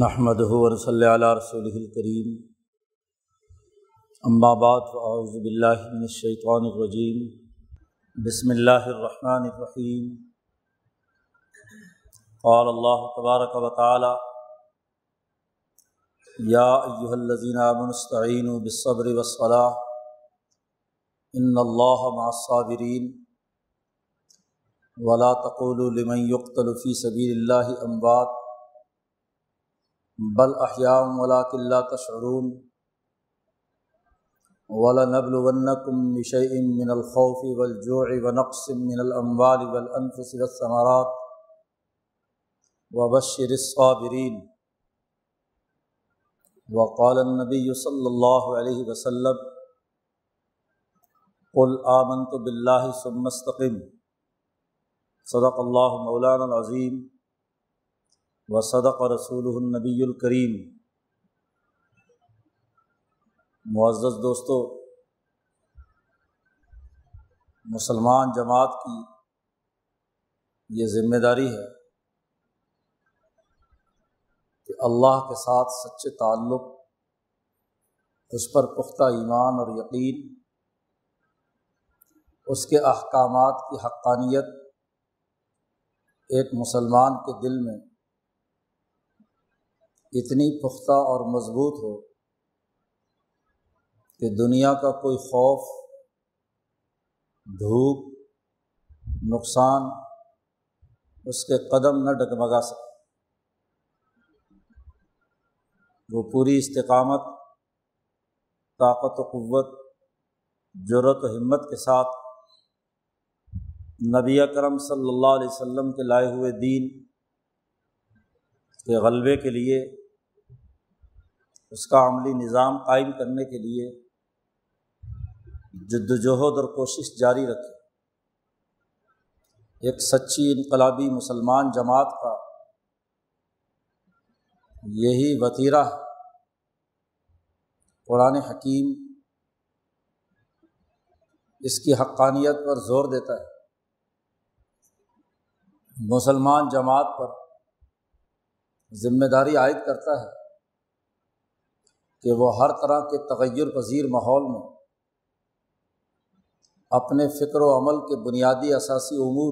نحمدہ و نصلی علی رسولہ الکریم، اما بعد، فاعوذ باللہ من الشیطان الرجیم، بسم اللہ الرحمن الرحیم۔ قال اللہ تبارک و تعالی: یا ایھا الذین آمنوا استعینوا بالصبر والصلاۃ ان اللہ مع الصابرین ولا تقولوا لمن يقتل في سبيل الله اموات بل احیاء ولکن لا تشعرون ولنبلونکم بشیء من الخوف والجوع ونقص من الاموال والانفس والثمرات وبشر الصابرین۔ وقال النبی صلی اللہ علیہ وسلم: قل آمنت باللہ ثم استقم۔ صدق اللہ مولانا العظیم وصدق رسولہ النبی الکریم۔ معزز دوستو، مسلمان جماعت کی یہ ذمہ داری ہے کہ اللہ کے ساتھ سچے تعلق، اس پر پختہ ایمان اور یقین، اس کے احکامات کی حقانیت ایک مسلمان کے دل میں اتنی پختہ اور مضبوط ہو کہ دنیا کا کوئی خوف، دھوپ، نقصان اس کے قدم نہ ڈگمگا سکے۔ وہ پوری استقامت، طاقت و قوت، جرأت و ہمت کے ساتھ نبی اکرم صلی اللہ علیہ وسلم کے لائے ہوئے دین کے غلبے کے لیے، اس کا عملی نظام قائم کرنے کے لیے جدوجہد اور کوشش جاری رکھے۔ ایک سچی انقلابی مسلمان جماعت کا یہی وتیرہ قرآن حکیم اس کی حقانیت پر زور دیتا ہے، مسلمان جماعت پر ذمہ داری عائد کرتا ہے کہ وہ ہر طرح کے تغیر پذیر ماحول میں اپنے فکر و عمل کے بنیادی اساسی امور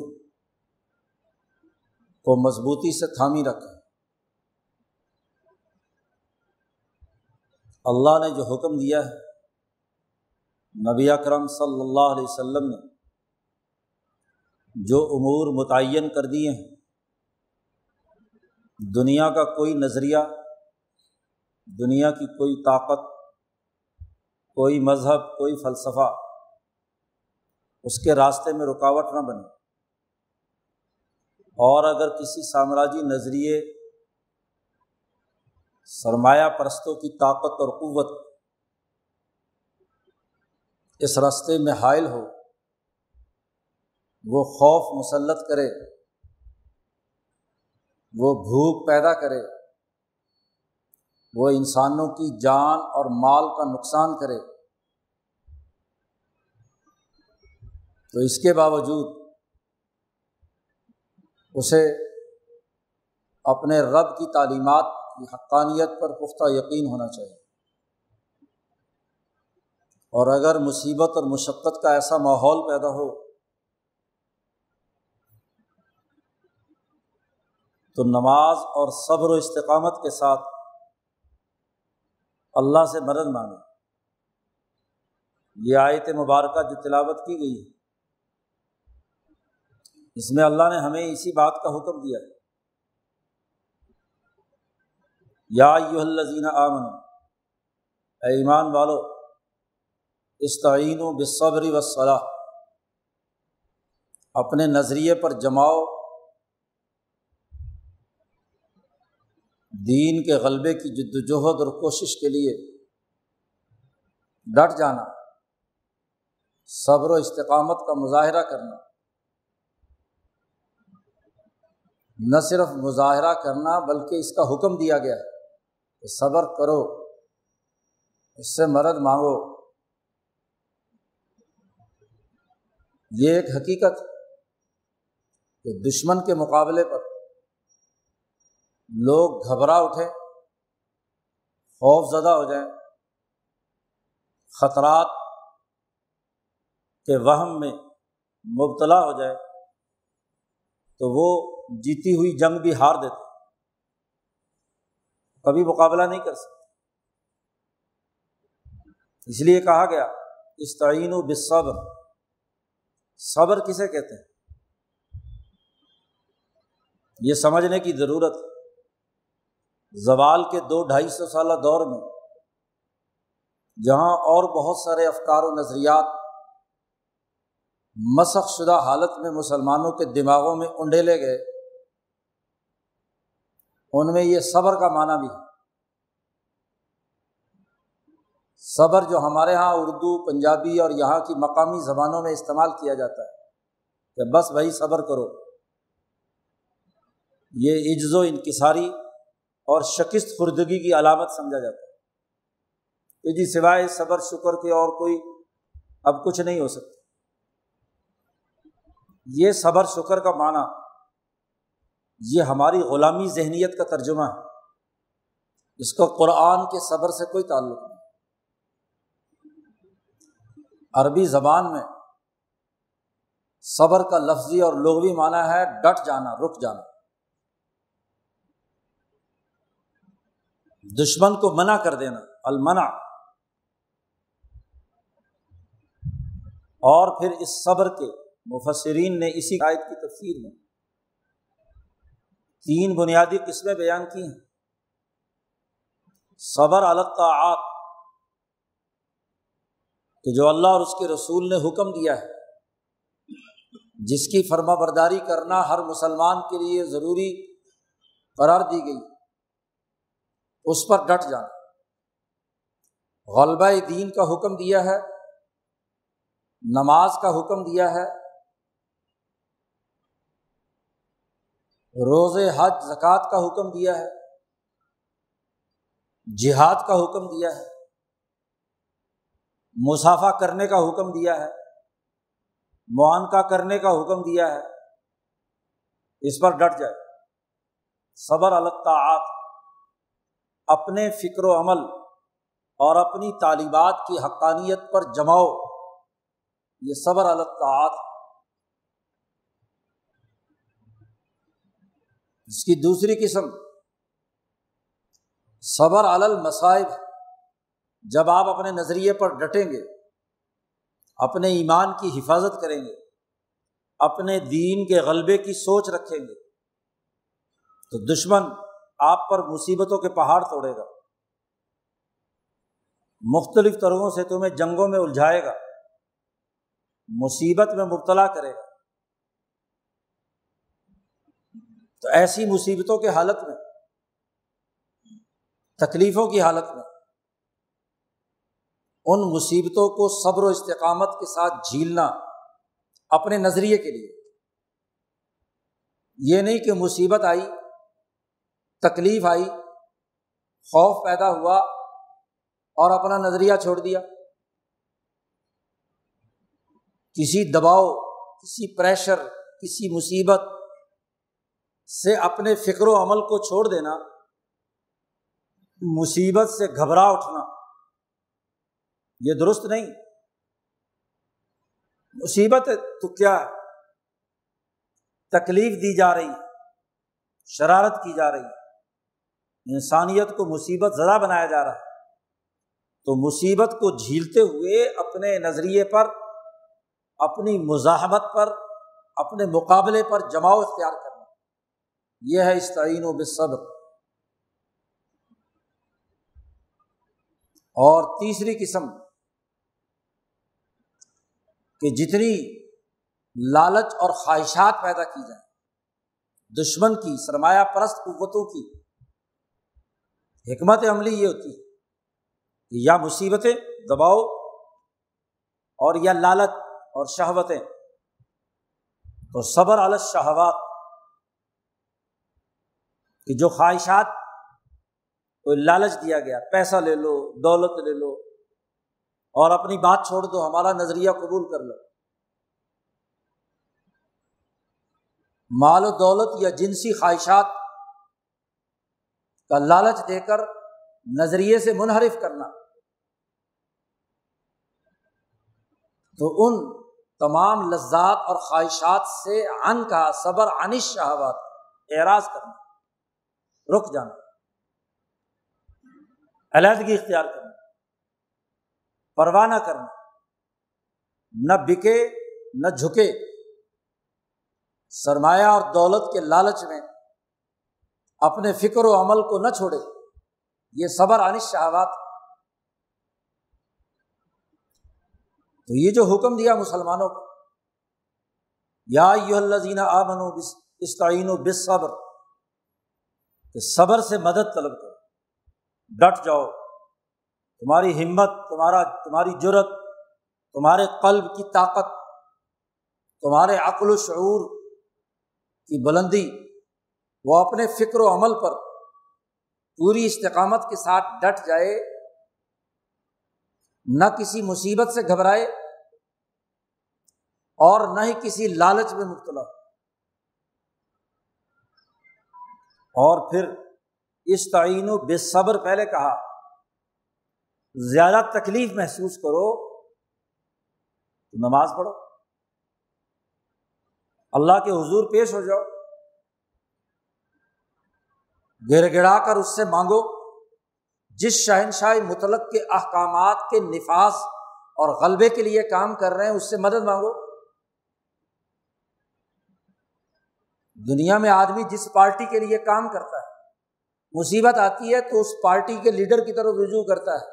کو مضبوطی سے تھامی رکھے۔ اللہ نے جو حکم دیا ہے، نبی اکرم صلی اللہ علیہ وسلم نے جو امور متعین کر دیے ہیں، دنیا کا کوئی نظریہ، دنیا کی کوئی طاقت، کوئی مذہب، کوئی فلسفہ اس کے راستے میں رکاوٹ نہ بنے۔ اور اگر کسی سامراجی نظریے، سرمایہ پرستوں کی طاقت اور قوت اس راستے میں حائل ہو، وہ خوف مسلط کرے، وہ بھوک پیدا کرے، وہ انسانوں کی جان اور مال کا نقصان کرے، تو اس کے باوجود اسے اپنے رب کی تعلیمات کی حقانیت پر پختہ یقین ہونا چاہیے۔ اور اگر مصیبت اور مشقت کا ایسا ماحول پیدا ہو تو نماز اور صبر و استقامت کے ساتھ اللہ سے مدد مانگے۔ یہ آیت مبارکہ جو تلاوت کی گئی ہے، اس میں اللہ نے ہمیں اسی بات کا حکم دیا ہے۔ یا ایھا الذین آمنوا، اے ایمان والو، استعینوا بالصبر والصلاۃ، اپنے نظریے پر جماؤ، دین کے غلبے کی جدوجہد اور کوشش کے لیے ڈٹ جانا، صبر و استقامت کا مظاہرہ کرنا۔ نہ صرف مظاہرہ کرنا بلکہ اس کا حکم دیا گیا ہے کہ صبر کرو، اس سے مدد مانگو۔ یہ ایک حقیقت کہ دشمن کے مقابلے پر لوگ گھبرا اٹھے، خوف زدہ ہو جائیں، خطرات کے وہم میں مبتلا ہو جائے تو وہ جیتی ہوئی جنگ بھی ہار دیتے، کبھی مقابلہ نہیں کر سکتے۔ اس لیے کہا گیا استعینوا بالصبر۔ صبر کسے کہتے ہیں یہ سمجھنے کی ضرورت ہے۔ زوال کے 200-250 سالہ دور میں جہاں اور بہت سارے افکار و نظریات مسخ شدہ حالت میں مسلمانوں کے دماغوں میں انڈیلے گئے، ان میں یہ صبر کا معنی بھی ہے۔ صبر جو ہمارے ہاں اردو، پنجابی اور یہاں کی مقامی زبانوں میں استعمال کیا جاتا ہے کہ بس بھائی صبر کرو، یہ عجز و انکساری اور شکست خوردگی کی علامت سمجھا جاتا ہے کہ جی سوائے صبر شکر کے اور کوئی اب کچھ نہیں ہو سکتا۔ یہ صبر شکر کا معنی یہ ہماری غلامی ذہنیت کا ترجمہ ہے، اس کا قرآن کے صبر سے کوئی تعلق نہیں۔ عربی زبان میں صبر کا لفظی اور لغوی معنی ہے ڈٹ جانا، رک جانا۔ دشمن کو منع کر دینا، المنع، اور پھر اس صبر کے مفسرین نے اسی آیت کی تفسیر میں 3 بنیادی قسمیں بیان کی ہیں۔ صبر علی الطاعات، کہ جو اللہ اور اس کے رسول نے حکم دیا ہے، جس کی فرما برداری کرنا ہر مسلمان کے لیے ضروری قرار دی گئی، اس پر ڈٹ جانا۔ غلبہ دین کا حکم دیا ہے، نماز کا حکم دیا ہے، روزے، حج، زکوٰۃ کا حکم دیا ہے، جہاد کا حکم دیا ہے، مصافحہ کرنے کا حکم دیا ہے، معانقہ کرنے کا حکم دیا ہے، اس پر ڈٹ جائے۔ صبر علی الطاعات، اپنے فکر و عمل اور اپنی تعلیمات کی حقانیت پر جماؤ، یہ صبر علی الطاعات۔ اس کی دوسری قسم صبر علی المصائب، جب آپ اپنے نظریے پر ڈٹیں گے، اپنے ایمان کی حفاظت کریں گے، اپنے دین کے غلبے کی سوچ رکھیں گے تو دشمن آپ پر مصیبتوں کے پہاڑ توڑے گا، مختلف طرحوں سے تمہیں جنگوں میں الجھائے گا، مصیبت میں مبتلا کرے گا۔ تو ایسی مصیبتوں کی حالت میں، تکلیفوں کی حالت میں، ان مصیبتوں کو صبر و استقامت کے ساتھ جھیلنا اپنے نظریے کے لیے۔ یہ نہیں کہ مصیبت آئی، تکلیف آئی، خوف پیدا ہوا اور اپنا نظریہ چھوڑ دیا، کسی دباؤ، کسی پریشر، کسی مصیبت سے اپنے فکر و عمل کو چھوڑ دینا، مصیبت سے گھبرا اٹھنا، یہ درست نہیں۔ مصیبت تو کیا ہے؟ تکلیف دی جا رہی ہے، شرارت کی جا رہی ہے، انسانیت کو مصیبت زدہ بنایا جا رہا ہے، تو مصیبت کو جھیلتے ہوئے اپنے نظریے پر، اپنی مزاحمت پر، اپنے مقابلے پر جماؤ اختیار کرنا، یہ ہے استعینوا بالصبر۔ اور تیسری قسم کہ جتنی لالچ اور خواہشات پیدا کی جائیں دشمن کی، سرمایہ پرست قوتوں کی، حکمت عملی یہ ہوتی ہے کہ یا مصیبتیں، دباؤ، اور یا لالچ اور شہوتیں۔ تو صبر علی الشہوات، کہ جو خواہشات کو لالچ دیا گیا، پیسہ لے لو، دولت لے لو اور اپنی بات چھوڑ دو، ہمارا نظریہ قبول کر لو۔ مال و دولت یا جنسی خواہشات کا لالچ دے کر نظریے سے منحرف کرنا، تو ان تمام لذات اور خواہشات سے عن کا صبر، عن الشہوات، اعراض کرنا، رک جانا، علیحدگی اختیار کرنا، پرواہ نہ کرنا، نہ بکے نہ جھکے، سرمایہ اور دولت کے لالچ میں اپنے فکر و عمل کو نہ چھوڑے، یہ صبر عن الشہوات۔ تو یہ جو حکم دیا مسلمانوں کو، یا ایھا الذین آمنوا استعینوا بالصبر، کہ صبر سے مدد طلب کرو، ڈٹ جاؤ، تمہاری ہمت، تمہاری جرت، تمہارے قلب کی طاقت، تمہارے عقل و شعور کی بلندی، وہ اپنے فکر و عمل پر پوری استقامت کے ساتھ ڈٹ جائے، نہ کسی مصیبت سے گھبرائے اور نہ ہی کسی لالچ میں مبتلا ہو۔ اور پھر استعینوا بالصبر پہلے کہا، زیادہ تکلیف محسوس کرو تو نماز پڑھو، اللہ کے حضور پیش ہو جاؤ، گڑ گڑا کر اس سے مانگو، جس شہنشاہ مطلق کے احکامات کے نفاذ اور غلبے کے لیے کام کر رہے ہیں اس سے مدد مانگو۔ دنیا میں آدمی جس پارٹی کے لیے کام کرتا ہے، مصیبت آتی ہے تو اس پارٹی کے لیڈر کی طرف رجوع کرتا ہے۔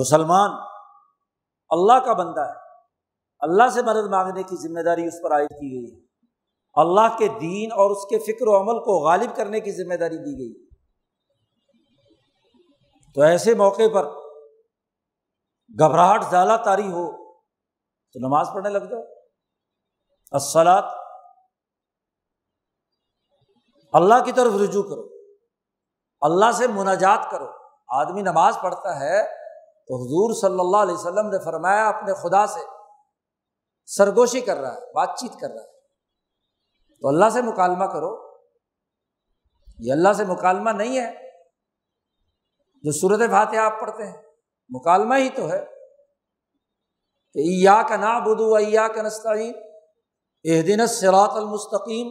مسلمان اللہ کا بندہ ہے، اللہ سے مدد مانگنے کی ذمہ داری اس پر عائد کی گئی ہے، اللہ کے دین اور اس کے فکر و عمل کو غالب کرنے کی ذمہ داری دی گئی۔ تو ایسے موقع پر گھبراہٹ زیادہ طاری ہو تو نماز پڑھنے لگ جاؤ، الصلاۃ، اللہ کی طرف رجوع کرو، اللہ سے مناجات کرو۔ آدمی نماز پڑھتا ہے تو حضور صلی اللہ علیہ وسلم نے فرمایا اپنے خدا سے سرگوشی کر رہا ہے، بات چیت کر رہا ہے، تو اللہ سے مکالمہ کرو۔ یہ اللہ سے مکالمہ نہیں ہے جو سورۃ فاتحہ آپ پڑھتے ہیں، مکالمہ ہی تو ہے کہ ایاک نعبد و ایاک نستعین اہدنا الصراط المستقیم۔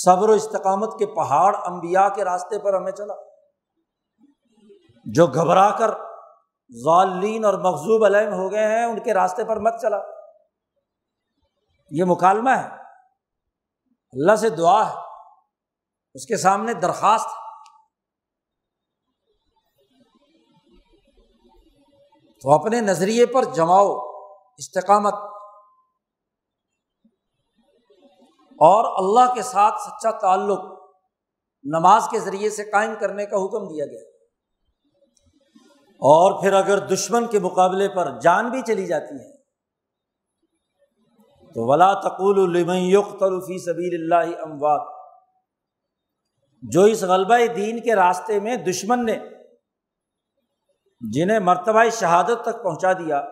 صبر و استقامت کے پہاڑ انبیاء کے راستے پر ہمیں چلا، جو گھبرا کر ضالین اور مغضوب علیہم ہو گئے ہیں ان کے راستے پر مت چلا۔ یہ مکالمہ ہے، اللہ سے دعا ہے، اس کے سامنے درخواست ہے۔ تو اپنے نظریے پر جماؤ استقامت اور اللہ کے ساتھ سچا تعلق نماز کے ذریعے سے قائم کرنے کا حکم دیا گیا۔ اور پھر اگر دشمن کے مقابلے پر جان بھی چلی جاتی ہے تو ولا تقولوا لمن يقتل في سبيل الله اموات، جو اس غلبہ دین کے راستے میں دشمن نے جنہیں مرتبہ شہادت تک پہنچا دیا،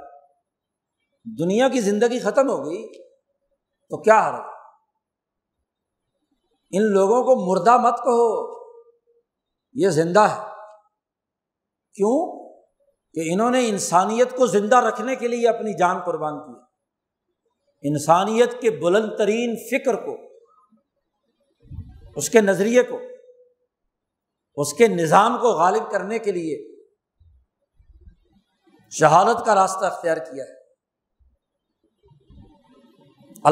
دنیا کی زندگی ختم ہو گئی تو کیا حرج؟ ان لوگوں کو مردہ مت کہو، یہ زندہ ہے، کیوں کہ انہوں نے انسانیت کو زندہ رکھنے کے لیے اپنی جان قربان کی، انسانیت کے بلند ترین فکر کو، اس کے نظریے کو، اس کے نظام کو غالب کرنے کے لیے شہادت کا راستہ اختیار کیا ہے،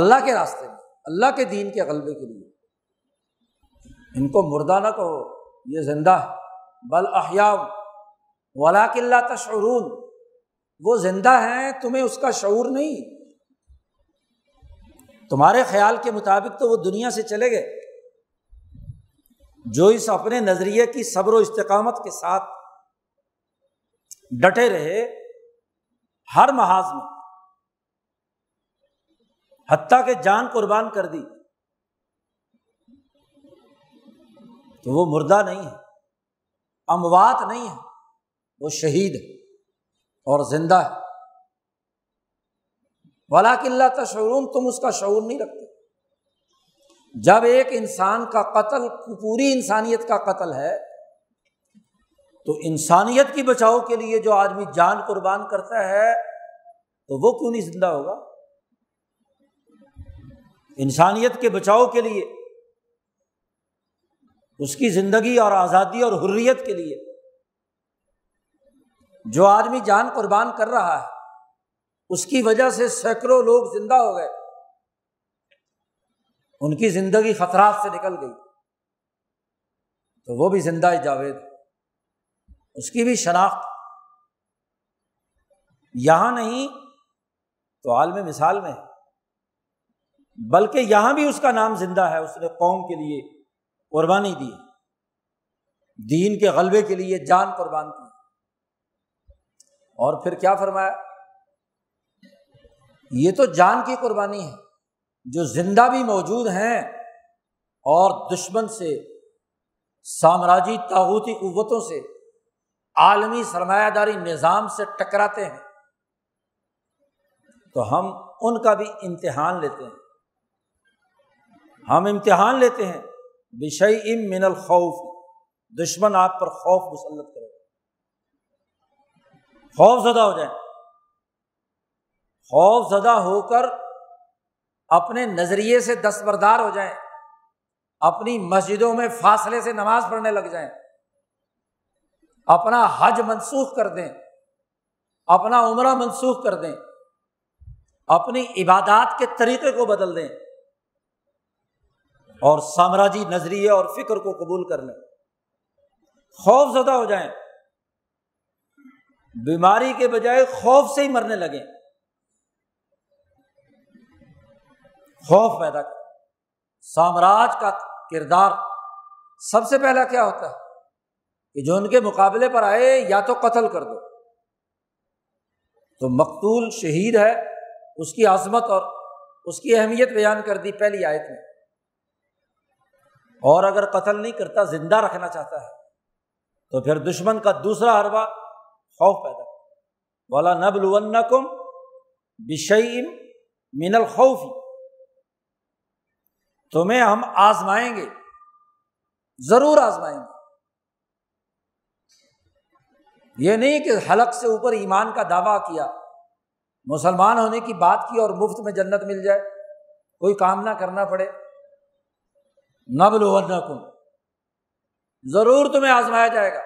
اللہ کے راستے میں، اللہ کے دین کے غلبے کے لیے۔ ان کو مردہ نہ کہو، یہ زندہ ہے، بل احیاء ولکن لا تشعرون، وہ زندہ ہیں، تمہیں اس کا شعور نہیں، تمہارے خیال کے مطابق تو وہ دنیا سے چلے گئے۔ جو اس اپنے نظریے کی صبر و استقامت کے ساتھ ڈٹے رہے، ہر محاذ میں، حتیٰ کہ جان قربان کر دی، تو وہ مردہ نہیں ہے، اموات نہیں ہے، وہ شہید ہے اور زندہ ہے۔ وَلَٰكِن لَّا تَشْعُرُونَ، تم اس کا شعور نہیں رکھتے۔ جب ایک انسان کا قتل پوری انسانیت کا قتل ہے تو انسانیت کی بچاؤ کے لیے جو آدمی جان قربان کرتا ہے تو وہ کیوں نہیں زندہ ہوگا؟ انسانیت کے بچاؤ کے لیے، اس کی زندگی اور آزادی اور حریت کے لیے جو آدمی جان قربان کر رہا ہے، اس کی وجہ سے سینکڑوں لوگ زندہ ہو گئے، ان کی زندگی خطرات سے نکل گئی، تو وہ بھی زندہ جاوید، اس کی بھی شناخت یہاں نہیں تو عالم مثال میں ہے، بلکہ یہاں بھی اس کا نام زندہ ہے، اس نے قوم کے لیے قربانی دی، دین کے غلبے کے لیے جان قربان کی۔ اور پھر کیا فرمایا؟ یہ تو جان کی قربانی ہے جو زندہ بھی موجود ہیں اور دشمن سے، سامراجی طاغوتی قوتوں سے، عالمی سرمایہ داری نظام سے ٹکراتے ہیں، تو ہم ان کا بھی امتحان لیتے ہیں، ہم امتحان لیتے ہیں بشیء من الخوف، دشمن آپ پر خوف مسلط کرے، خوف زدہ ہو جائیں، خوف زدہ ہو کر اپنے نظریے سے دستبردار ہو جائیں، اپنی مسجدوں میں فاصلے سے نماز پڑھنے لگ جائیں، اپنا حج منسوخ کر دیں، اپنا عمرہ منسوخ کر دیں، اپنی عبادات کے طریقے کو بدل دیں اور سامراجی نظریے اور فکر کو قبول کر لیں، خوف زدہ ہو جائیں، بیماری کے بجائے خوف سے ہی مرنے لگیں، خوف پیدا کر۔ سامراج کا کردار سب سے پہلا کیا ہوتا ہے کہ جو ان کے مقابلے پر آئے یا تو قتل کر دو، تو مقتول شہید ہے، اس کی عظمت اور اس کی اہمیت بیان کر دی پہلی آیت میں، اور اگر قتل نہیں کرتا، زندہ رکھنا چاہتا ہے، تو پھر دشمن کا دوسرا حربہ خوف پیدا کر، وَلَنَبْلُوَنَّكُمْ بِشَيْءٍ مِّنَ الْخَوْفِ، تمہیں ہم آزمائیں گے، ضرور آزمائیں گے۔ یہ نہیں کہ حلق سے اوپر ایمان کا دعویٰ کیا، مسلمان ہونے کی بات کی اور مفت میں جنت مل جائے، کوئی کام نہ کرنا پڑے۔ نبلونکم، ضرور تمہیں آزمایا جائے گا،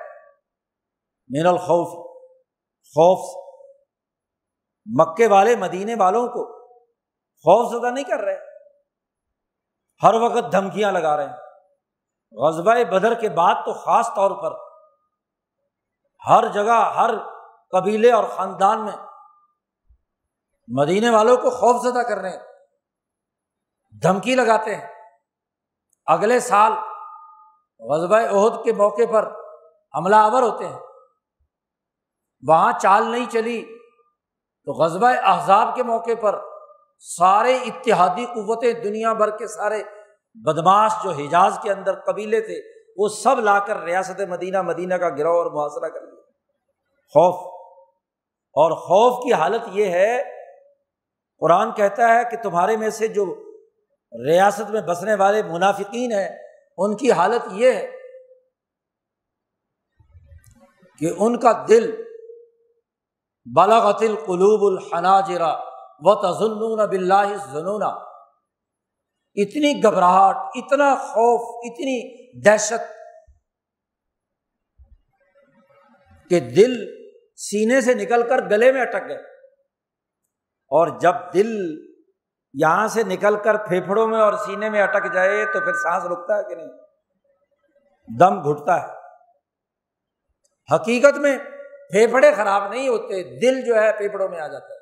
من الخوف، خوف۔ مکے والے مدینے والوں کو خوف زدہ نہیں کر رہے، ہر وقت دھمکیاں لگا رہے ہیں، غزوہ بدر کے بعد تو خاص طور پر ہر جگہ، ہر قبیلے اور خاندان میں مدینے والوں کو خوف زدہ کر رہے ہیں، دھمکی لگاتے ہیں۔ اگلے سال غزوہ احد کے موقع پر حملہ آور ہوتے ہیں، وہاں چال نہیں چلی تو غزوہ احزاب کے موقع پر سارے اتحادی قوتیں، دنیا بھر کے سارے بدماش جو حجاز کے اندر قبیلے تھے، وہ سب لا کر ریاست مدینہ کا گراؤ اور محاصرہ کر لیا۔ خوف، اور خوف کی حالت یہ ہے، قرآن کہتا ہے کہ تمہارے میں سے جو ریاست میں بسنے والے منافقین ہیں، ان کی حالت یہ ہے کہ ان کا دل بلغت القلوب الحناجر وَتَظُنُّونَ بِاللَّهِ الظُّنُونَ، اتنی گھبراہٹ، اتنا خوف، اتنی دہشت کہ دل سینے سے نکل کر گلے میں اٹک گئے، اور جب دل یہاں سے نکل کر پھیپھڑوں میں اور سینے میں اٹک جائے تو پھر سانس رکتا ہے کہ نہیں، دم گھٹتا ہے۔ حقیقت میں پھیپھڑے خراب نہیں ہوتے، دل جو ہے پھیپھڑوں میں آ جاتا ہے۔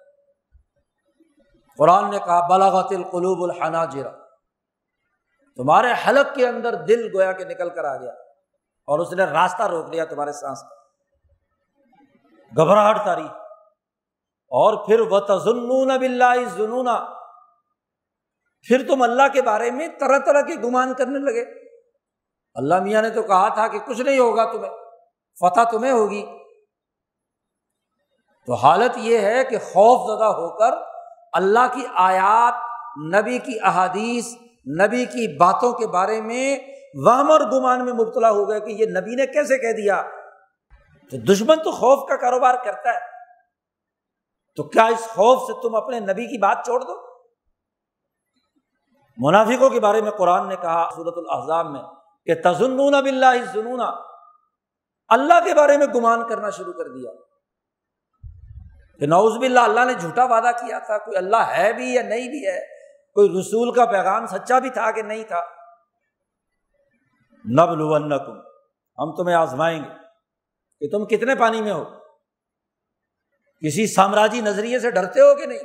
قرآن نے کہا بلغت القلوب الحناجر، تمہارے حلق کے اندر دل گویا کہ نکل کر آ گیا اور اس نے راستہ روک لیا تمہارے سانس کا، گھبراہٹ تاری۔ اور پھر وَتَظُنُّونَ بِاللَّهِ الظُّنُونَ، پھر تم اللہ کے بارے میں طرح طرح کے گمان کرنے لگے، اللہ میاں نے تو کہا تھا کہ کچھ نہیں ہوگا، تمہیں فتح تمہیں ہوگی۔ تو حالت یہ ہے کہ خوف زدہ ہو کر اللہ کی آیات، نبی کی احادیث، نبی کی باتوں کے بارے میں وہم اور گمان میں مبتلا ہو گئے کہ یہ نبی نے کیسے کہہ دیا۔ تو دشمن تو خوف کا کاروبار کرتا ہے، تو کیا اس خوف سے تم اپنے نبی کی بات چھوڑ دو؟ منافقوں کے بارے میں قرآن نے کہا سورۃ الاحزاب میں کہ تظنون باللہ الظنون، اللہ کے بارے میں گمان کرنا شروع کر دیا کہ نعوذ باللہ اللہ نے جھوٹا وعدہ کیا تھا، کوئی اللہ ہے بھی یا نہیں بھی ہے، کوئی رسول کا پیغام سچا بھی تھا کہ نہیں تھا۔ نبلونکم، ہم تمہیں آزمائیں گے کہ تم کتنے پانی میں ہو، کسی سامراجی نظریے سے ڈرتے ہو کہ نہیں،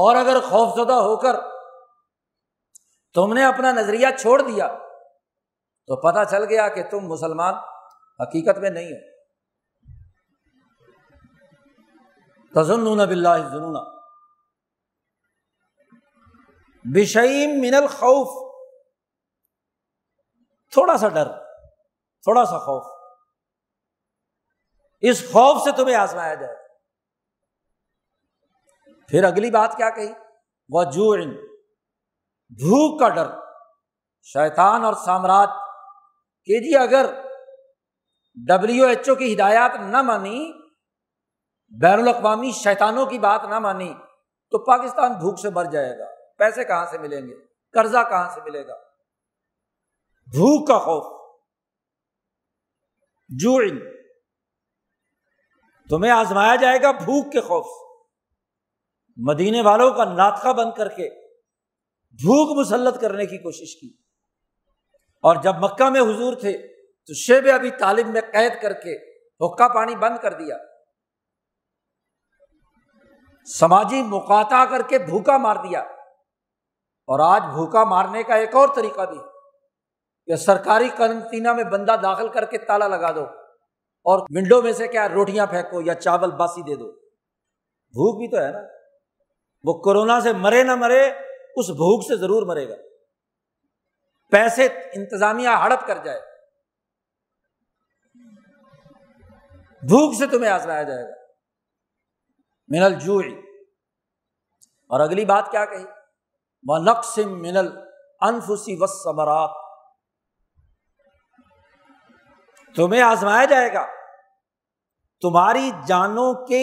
اور اگر خوف زدہ ہو کر تم نے اپنا نظریہ چھوڑ دیا تو پتہ چل گیا کہ تم مسلمان حقیقت میں نہیں ہو۔ تظنون باللہ الظنون بشیء من الخوف، تھوڑا سا ڈر، تھوڑا سا خوف، اس خوف سے تمہیں آزمایا جائے۔ پھر اگلی بات کیا کہی؟ وجوع، بھوک کا ڈر، شیطان اور سامراج کہ جی اگر WHO کی ہدایات نہ مانی، بین الاقوامی شیطانوں کی بات نہ مانی تو پاکستان بھوک سے مر جائے گا، پیسے کہاں سے ملیں گے، قرضہ کہاں سے ملے گا، بھوک کا خوف۔ جوع، تمہیں آزمایا جائے گا بھوک کے خوف سے۔ مدینے والوں کا ناطقہ بند کر کے بھوک مسلط کرنے کی کوشش کی، اور جب مکہ میں حضور تھے تو شیب ابی طالب میں قید کر کے حقہ پانی بند کر دیا، سماجی مقاطعہ کر کے بھوکا مار دیا۔ اور آج بھوکا مارنے کا ایک اور طریقہ بھی کہ سرکاری قرنطینہ میں بندہ داخل کر کے تالا لگا دو اور ونڈو میں سے کیا روٹیاں پھینکو یا چاول باسی دے دو، بھوک بھی تو ہے نا۔ وہ کورونا سے مرے نہ مرے اس بھوک سے ضرور مرے گا، پیسے انتظامیہ ہڑپ کر جائے، بھوک سے تمہیں آزمایا جائے گا، من الجوع۔ اور اگلی بات کیا کہی؟ وَنَقْصٍ مِّنَ الْأَنفُسِ وَالثَّمَرَاتِ، تمہیں آزمایا جائے گا تمہاری جانوں کے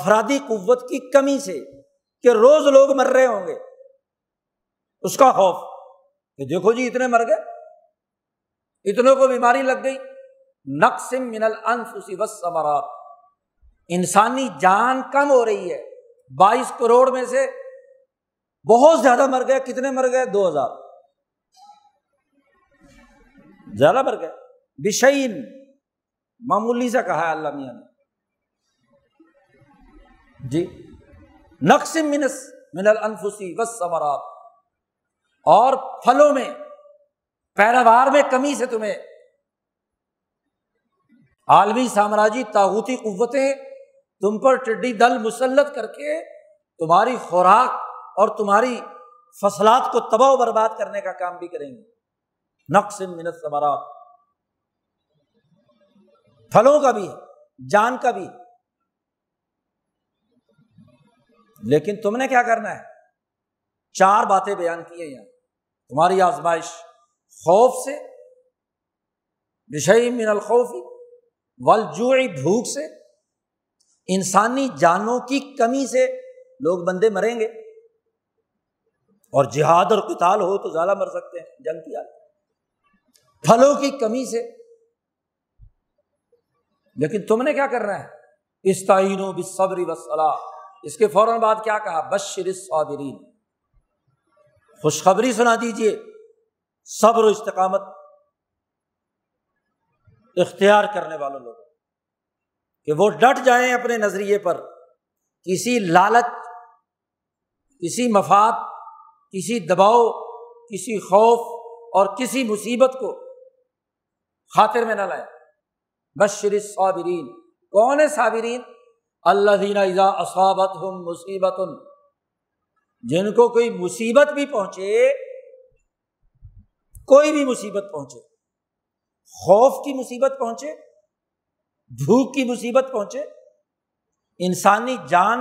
افرادی قوت کی کمی سے کہ روز لوگ مر رہے ہوں گے، اس کا خوف کہ دیکھو جی اتنے مر گئے، اتنوں کو بیماری لگ گئی۔ نقص من الانفس والثمرات، انسانی جان کم ہو رہی ہے، 22 کروڑ میں سے بہت زیادہ مر گئے۔ کتنے مر گئے؟ 2000 زیادہ مر گئے۔ بشیء، معمولی سے کہا ہے اللہ میاں نے جی، نقص من الانفس والثمرات، اور پھلوں میں، پیداوار میں کمی سے تمہیں عالمی سامراجی طاغوتی قوتیں تم پر ٹڈی دل مسلط کر کے تمہاری خوراک اور تمہاری فصلات کو تباہ و برباد کرنے کا کام بھی کریں گے۔ نقص من الثمرات، پھلوں کا بھی، جان کا بھی۔ لیکن تم نے کیا کرنا ہے؟ 4 باتیں بیان کی ہیں یہاں تمہاری آزمائش، خوف سے، بشیء من الخوف والجوع، بھوک سے، انسانی جانوں کی کمی سے لوگ بندے مریں گے، اور جہاد اور قتال ہو تو زیادہ مر سکتے ہیں، جنگ کی حالت، پھلوں کی کمی سے۔ لیکن تم نے کیا کرنا ہے؟ استعینوا بالصبر والصلاۃ، اس کے فوراً بعد کیا کہا؟ بشر الصابرین، خوشخبری سنا دیجیے، صبر و استقامت اختیار کرنے والوں لوگوں کہ وہ ڈٹ جائیں اپنے نظریے پر، کسی لالچ، کسی مفاد، کسی دباؤ، کسی خوف اور کسی مصیبت کو خاطر میں نہ لائیں۔ بشر الصابرین، کون ہے صابرین؟ الذین اذا اصابتہم مصیبۃ، جن کو کوئی مصیبت بھی پہنچے، کوئی بھی مصیبت پہنچے، خوف کی مصیبت پہنچے، بھوک کی مصیبت پہنچے، انسانی جان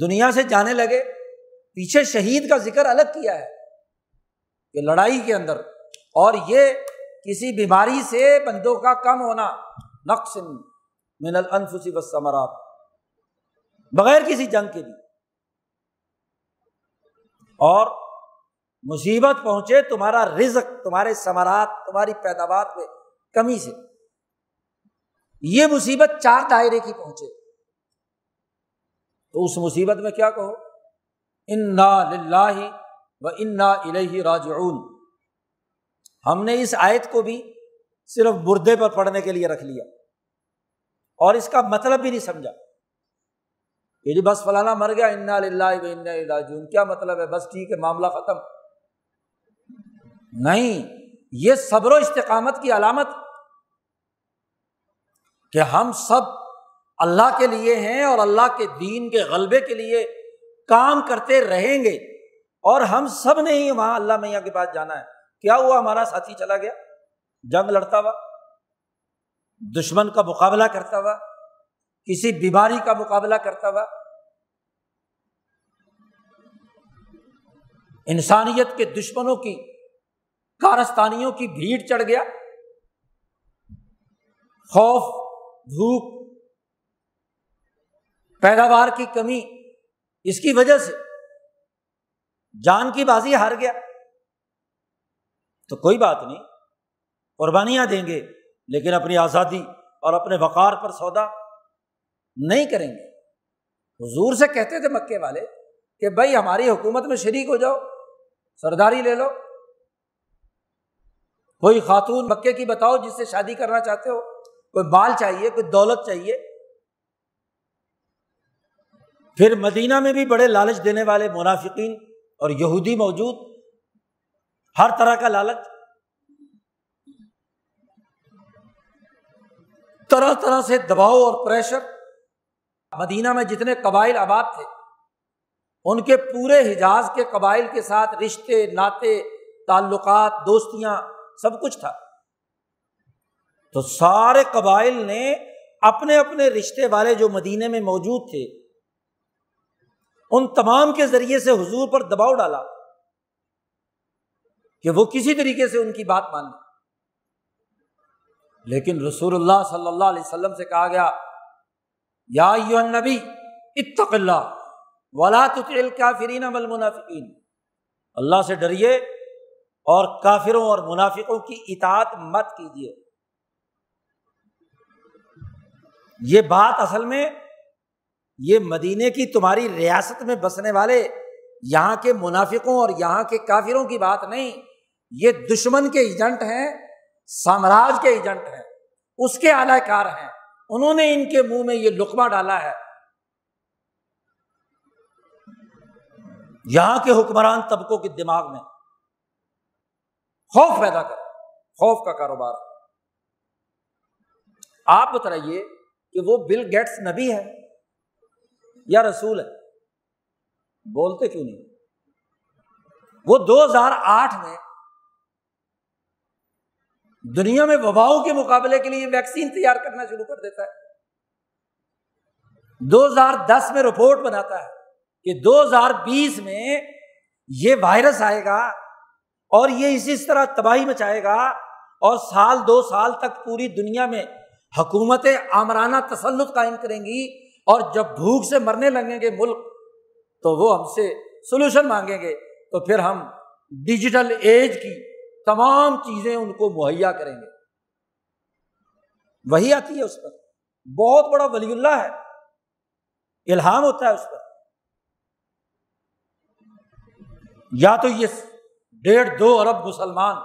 دنیا سے جانے لگے، پیچھے شہید کا ذکر الگ کیا ہے کہ لڑائی کے اندر، اور یہ کسی بیماری سے بندوں کا کم ہونا، نقص من الانفس والثمرات، بغیر کسی جنگ کے لیے. اور مصیبت پہنچے تمہارا رزق، تمہارے ثمرات، تمہاری پیداوار میں کمی سے. یہ مصیبت چار دائرے کی پہنچے تو اس مصیبت میں کیا کہو؟ انا للہ و انا الیہ راجعون. ہم نے اس آیت کو بھی صرف مردے پر پڑھنے کے لیے رکھ لیا اور اس کا مطلب بھی نہیں سمجھا. یہ بس فلانا مر گیا، انا للہ و انا الیہ راجعون، کیا مطلب ہے؟ بس ٹھیک ہے، معاملہ ختم. نہیں، یہ صبر و استقامت کی علامت کہ ہم سب اللہ کے لیے ہیں اور اللہ کے دین کے غلبے کے لیے کام کرتے رہیں گے. اور ہم سب نے ہی وہاں اللہ میاں کے پاس جانا ہے. کیا ہوا؟ ہمارا ساتھی چلا گیا جنگ لڑتا ہوا، دشمن کا مقابلہ کرتا ہوا، کسی بیماری کا مقابلہ کرتا ہوا. انسانیت کے دشمنوں کی کارستانیوں کی بھیڑ چڑھ گیا، خوف، بھوک، پیداوار کی کمی، اس کی وجہ سے جان کی بازی ہار گیا. تو کوئی بات نہیں، قربانیاں دیں گے لیکن اپنی آزادی اور اپنے وقار پر سودا نہیں کریں گے. حضور سے کہتے تھے مکے والے کہ بھائی ہماری حکومت میں شریک ہو جاؤ، سرداری لے لو، کوئی خاتون مکے کی بتاؤ جس سے شادی کرنا چاہتے ہو، کوئی بال چاہیے، کوئی دولت چاہیے. پھر مدینہ میں بھی بڑے لالچ دینے والے منافقین اور یہودی موجود، ہر طرح کا لالچ، طرح طرح سے دباؤ اور پریشر. مدینہ میں جتنے قبائل آباد تھے ان کے پورے حجاز کے قبائل کے ساتھ رشتے، ناطے، تعلقات، دوستیاں، سب کچھ تھا. تو سارے قبائل نے اپنے اپنے رشتے والے جو مدینے میں موجود تھے ان تمام کے ذریعے سے حضور پر دباؤ ڈالا کہ وہ کسی طریقے سے ان کی بات مان لیں. لیکن رسول اللہ صلی اللہ علیہ وسلم سے کہا گیا، یا ایھا النبی اتق اللہ ولا تطع الکافرین والمنافقین، اللہ سے ڈریے اور کافروں اور منافقوں کی اطاعت مت کیجیے. یہ بات اصل میں یہ مدینے کی تمہاری ریاست میں بسنے والے یہاں کے منافقوں اور یہاں کے کافروں کی بات نہیں، یہ دشمن کے ایجنٹ ہیں، سامراج کے ایجنٹ ہیں، اس کے اعلی کار ہیں، انہوں نے ان کے منہ میں یہ لقمہ ڈالا ہے. یہاں کے حکمران طبقوں کے دماغ میں خوف پیدا کر، خوف کا کاروبار. آپ بتائیے کہ وہ بل گیٹس نبی ہے یا رسول ہے؟ بولتے کیوں نہیں؟ وہ 2008 میں دنیا میں وباؤں کے مقابلے کے لیے ویکسین تیار کرنا شروع کر دیتا ہے، 2010 میں رپورٹ بناتا ہے کہ 2020 میں یہ وائرس آئے گا اور یہ اسی طرح تباہی مچائے گا اور سال دو سال تک پوری دنیا میں حکومتیں آمرانہ تسلط قائم کریں گی، اور جب بھوک سے مرنے لگیں گے ملک تو وہ ہم سے سولوشن مانگیں گے، تو پھر ہم ڈیجیٹل ایج کی تمام چیزیں ان کو مہیا کریں گے. وہی آتی ہے اس پر، بہت بڑا ولی اللہ ہے، الہام ہوتا ہے اس پر. یا تو یہ 1.5-2 ارب مسلمان،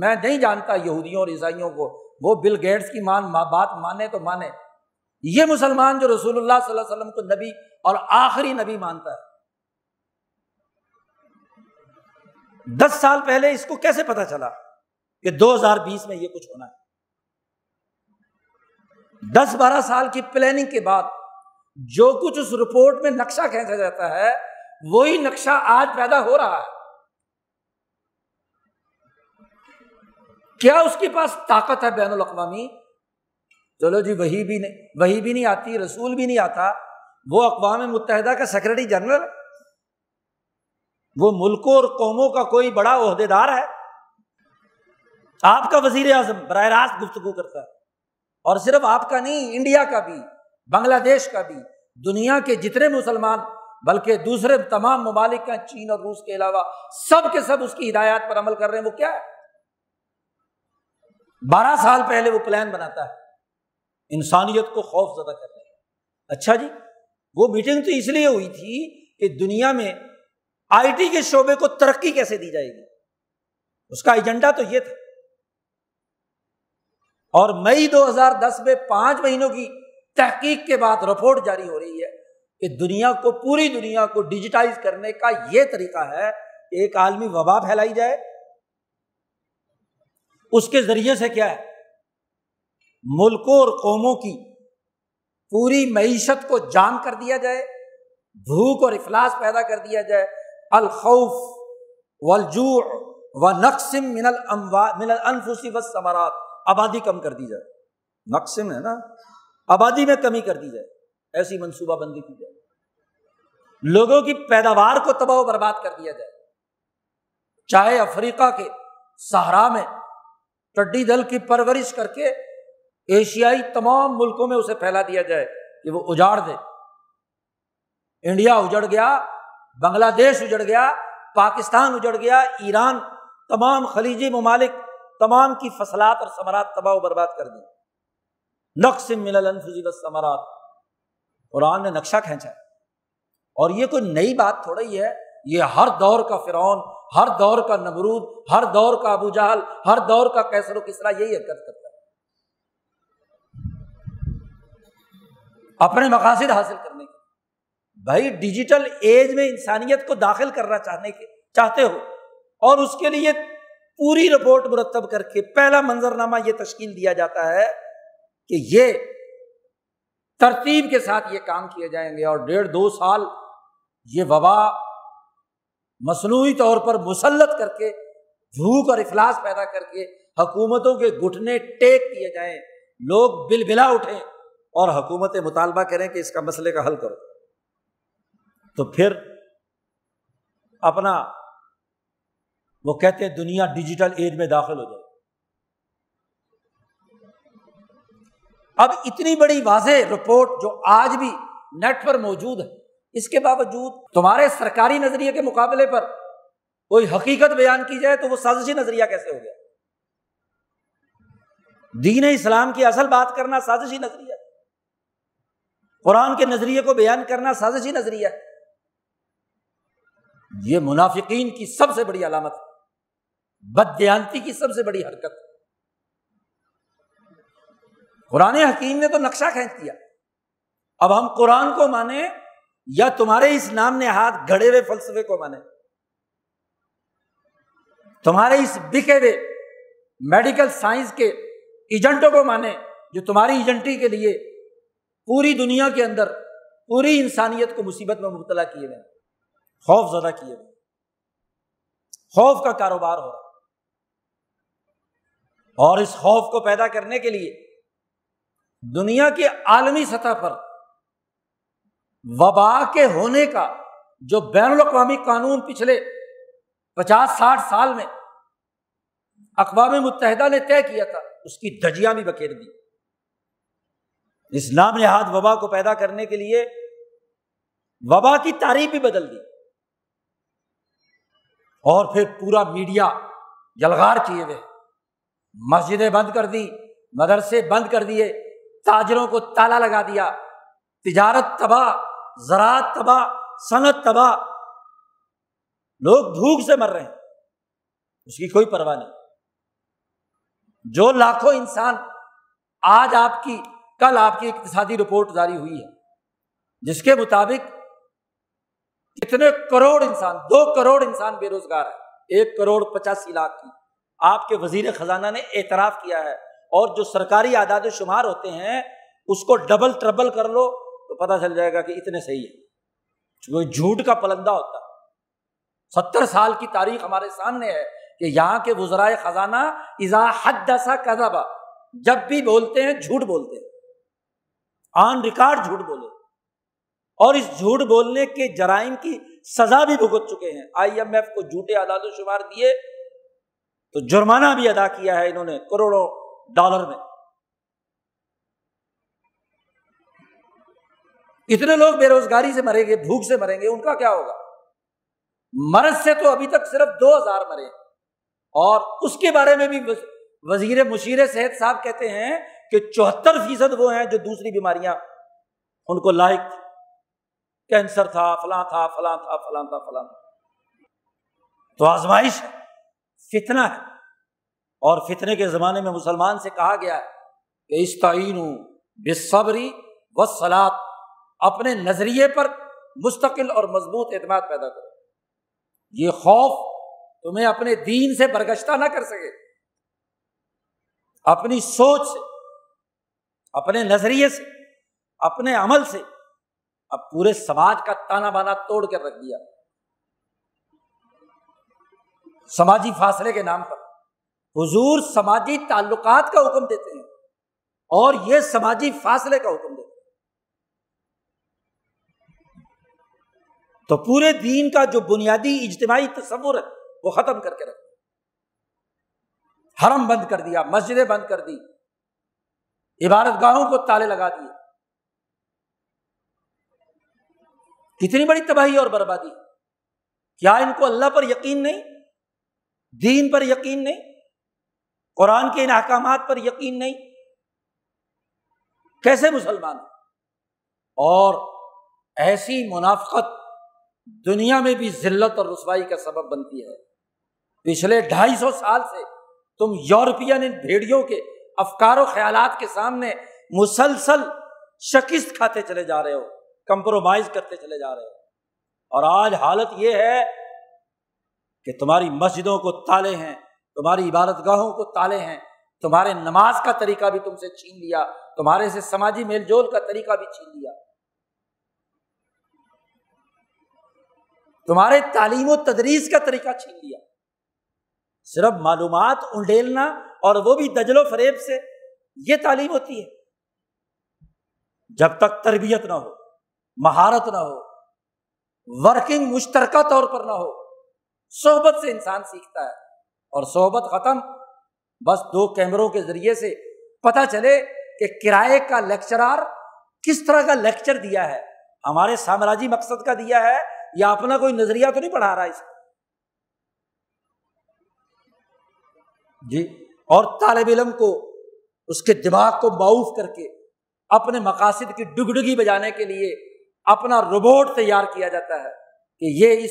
میں نہیں جانتا یہودیوں اور عیسائیوں کو، وہ بل گیٹس کی بات مانے تو مانے، یہ مسلمان جو رسول اللہ صلی اللہ علیہ وسلم کو نبی اور آخری نبی مانتا ہے، 10 سال پہلے اس کو کیسے پتا چلا کہ 2020 میں یہ کچھ ہونا ہے؟ 10-12 سال کی پلاننگ کے بعد جو کچھ اس رپورٹ میں نقشہ کھینچا جاتا ہے وہی نقشہ آج پیدا ہو رہا ہے. کیا اس کے پاس طاقت ہے بین الاقوامی؟ چلو جی، وہی بھی نہیں آتی، رسول بھی نہیں آتا، وہ اقوام متحدہ کا سیکرٹری جنرل، وہ ملکوں اور قوموں کا کوئی بڑا عہدیدار ہے؟ آپ کا وزیر اعظم براہ راست گفتگو کرتا ہے، اور صرف آپ کا نہیں، انڈیا کا بھی، بنگلہ دیش کا بھی، دنیا کے جتنے مسلمان بلکہ دوسرے تمام ممالک ہیں چین اور روس کے علاوہ، سب کے سب اس کی ہدایات پر عمل کر رہے ہیں۔ وہ کیا ہے؟ 12 سال پہلے وہ پلان بناتا ہے انسانیت کو خوف زدہ کرنے کا۔ اچھا جی، وہ میٹنگ تو اس لیے ہوئی تھی کہ دنیا میں آئی ٹی کے شعبے کو ترقی کیسے دی جائے گی، اس کا ایجنڈا تو یہ تھا۔ اور مئی 2010 میں 5 مہینوں کی تحقیق کے بعد رپورٹ جاری ہو رہی ہے کہ دنیا کو، پوری دنیا کو ڈیجیٹائز کرنے کا یہ طریقہ ہے کہ ایک عالمی وبا پھیلائی جائے، اس کے ذریعے سے کیا ہے، ملکوں اور قوموں کی پوری معیشت کو جام کر دیا جائے، بھوک اور افلاس پیدا کر دیا جائے، الخوف والجوع ونقص من الانفس والثمرات، آبادی کم کر دی جائے، نقص ہے نا، آبادی میں کمی کر دی جائے، ایسی منصوبہ بندی کی جائے، لوگوں کی پیداوار کو تباہ و برباد کر دیا جائے، چاہے افریقہ کے صحرا میں ٹڈی دل کی پرورش کر کے ایشیائی تمام ملکوں میں اسے پھیلا دیا جائے کہ وہ اجاڑ دے۔ انڈیا اجڑ گیا، بنگلہ دیش اجڑ گیا، پاکستان اجڑ گیا، ایران، تمام خلیجی ممالک، تمام کی فصلات اور ثمرات تباہ و برباد کر دی، نقص من الانفس والثمرات۔ قرآن نے نقشہ کھینچا ہے، اور یہ کوئی نئی بات تھوڑی ہے، یہ ہر دور کا فرعون، ہر دور کا نمرود، ہر دور کا ابو جہل، ہر دور کا قیصر و کسریٰ یہی حرکت کرتا ہے، اپنے مقاصد حاصل کرنے کے۔ بھائی ڈیجیٹل ایج میں انسانیت کو داخل کرنا چاہتے ہو، اور اس کے لیے پوری رپورٹ مرتب کر کے پہلا منظرنامہ یہ تشکیل دیا جاتا ہے کہ یہ ترتیب کے ساتھ یہ کام کیے جائیں گے، اور 1.5-2 سال یہ وبا مصنوعی طور پر مسلط کر کے، بھوک اور افلاس پیدا کر کے حکومتوں کے گھٹنے ٹیک کیے جائیں، لوگ بلبلا اٹھیں اور حکومتیں مطالبہ کریں کہ اس کا مسئلے کا حل کرو، تو پھر اپنا وہ کہتے ہیں دنیا ڈیجیٹل ایج میں داخل ہو جائے۔ اب اتنی بڑی واضح رپورٹ جو آج بھی نیٹ پر موجود ہے، اس کے باوجود تمہارے سرکاری نظریے کے مقابلے پر کوئی حقیقت بیان کی جائے تو وہ سازشی نظریہ کیسے ہو گیا؟ دین اسلام کی اصل بات کرنا سازشی نظریہ، قرآن کے نظریے کو بیان کرنا سازشی نظریہ، یہ منافقین کی سب سے بڑی علامت، بددیانتی کی سب سے بڑی حرکت۔ قرآن حکیم نے تو نقشہ کھینچ دیا، اب ہم قرآن کو مانیں یا تمہارے اس نام نہاد گھڑے ہوئے فلسفے کو مانیں، تمہارے اس بکے ہوئے میڈیکل سائنس کے ایجنٹوں کو مانیں جو تمہاری ایجنٹی کے لیے پوری دنیا کے اندر پوری انسانیت کو مصیبت میں مبتلا کیے ہوئے، خوف زدہ کیے ہوئے، خوف کا کاروبار ہو رہا ہے، اور اس خوف کو پیدا کرنے کے لیے دنیا کے عالمی سطح پر وبا کے ہونے کا جو بین الاقوامی قانون پچھلے 50-60 سال میں اقوام متحدہ نے طے کیا تھا، اس کی دھجیاں بھی بکھیر دی۔ اس نام نہاد وبا کو پیدا کرنے کے لیے وبا کی تعریف بھی بدل دی، اور پھر پورا میڈیا جلغار کیے ہوئے، مسجدیں بند کر دی، مدرسے بند کر دیے، تاجروں کو تالا لگا دیا، تجارت تباہ، زراعت تباہ، صنعت تباہ، لوگ بھوک سے مر رہے ہیں، اس کی کوئی پرواہ نہیں۔ جو لاکھوں انسان آج آپ کی، کل آپ کی اقتصادی رپورٹ جاری ہوئی ہے جس کے مطابق کتنے کروڑ انسان، 2 کروڑ انسان بے روزگار ہے، 1.85 کروڑ کی، آپ کے وزیر خزانہ نے اعتراف کیا ہے، اور جو سرکاری اعداد و شمار ہوتے ہیں اس کو ڈبل ٹربل کر لو تو پتہ چل جائے گا کہ اتنے صحیح ہے، کوئی جھوٹ کا پلندہ ہوتا ہے۔ 70 سال کی تاریخ ہمارے سامنے ہے کہ یہاں کے وزرائے خزانہ اذا حدث کذب، جب بھی بولتے ہیں جھوٹ بولتے ہیں، آن ریکارڈ جھوٹ بولے، اور اس جھوٹ بولنے کے جرائم کی سزا بھی بھگت چکے ہیں، آئی ایم ایف کو جھوٹے اعداد و شمار دیے تو جرمانہ بھی ادا کیا ہے انہوں نے کروڑوں ڈالر میں۔ اتنے لوگ بے روزگاری سے مریں گے، بھوک سے مریں گے، ان کا کیا ہوگا؟ مرض سے تو ابھی تک صرف 2000 مرے، اور اس کے بارے میں بھی وزیر مشیر صحت صاحب کہتے ہیں کہ 74% وہ ہیں جو دوسری بیماریاں ان کو لائق، کینسر تھا، فلاں تھا، فلاں تھا، فلاں تھا، فلاں تھا۔ تو آزمائش ہے، فتنہ ہے، اور فتنے کے زمانے میں مسلمان سے کہا گیا ہے کہ استعینوا بالصبر والصلاۃ، اپنے نظریے پر مستقل اور مضبوط اعتماد پیدا کرو، یہ خوف تمہیں اپنے دین سے برگشتہ نہ کر سکے، اپنی سوچ سے، اپنے نظریے سے، اپنے عمل سے۔ اب پورے سماج کا تانا بانا توڑ کر رکھ دیا سماجی فاصلے کے نام پر۔ حضور سماجی تعلقات کا حکم دیتے ہیں اور یہ سماجی فاصلے کا حکم دیتے ہیں۔ تو پورے دین کا جو بنیادی اجتماعی تصور ہے وہ ختم کر کے رکھ دیا، حرم بند کر دیا، مسجدیں بند کر دی، عبادت گاہوں کو تالے لگا دیے۔ کتنی بڑی تباہی اور بربادی! کیا ان کو اللہ پر یقین نہیں، دین پر یقین نہیں، قرآن کے ان احکامات پر یقین نہیں؟ کیسے مسلمان ہیں؟ اور ایسی منافقت دنیا میں بھی ذلت اور رسوائی کا سبب بنتی ہے۔ پچھلے 250 سال سے تم یورپین ان بھیڑیوں کے افکار و خیالات کے سامنے مسلسل شکست کھاتے چلے جا رہے ہو، کمپرومائز کرتے چلے جا رہے ہو، اور آج حالت یہ ہے کہ تمہاری مسجدوں کو تالے ہیں، تمہاری عبادت گاہوں کو تالے ہیں، تمہارے نماز کا طریقہ بھی تم سے چھین لیا، تمہارے سے سماجی میل جول کا طریقہ بھی چھین لیا، تمہارے تعلیم و تدریس کا طریقہ چھین لیا۔ صرف معلومات انڈیلنا، اور وہ بھی دجل و فریب سے، یہ تعلیم ہوتی ہے۔ جب تک تربیت نہ ہو، مہارت نہ ہو، ورکنگ مشترکہ طور پر نہ ہو، صحبت سے انسان سیکھتا ہے، اور صحبت ختم، بس 2 کیمروں کے ذریعے سے پتہ چلے کہ کرائے کا لیکچرار کس طرح کا لیکچر دیا ہے، ہمارے سامراجی مقصد کا دیا ہے یا اپنا کوئی نظریہ تو نہیں پڑھا رہا اس کو جی۔ اور طالب علم کو، اس کے دماغ کو معاف کر کے اپنے مقاصد کی ڈگڈگی بجانے کے لیے اپنا روبوٹ تیار کیا جاتا ہے کہ یہ اس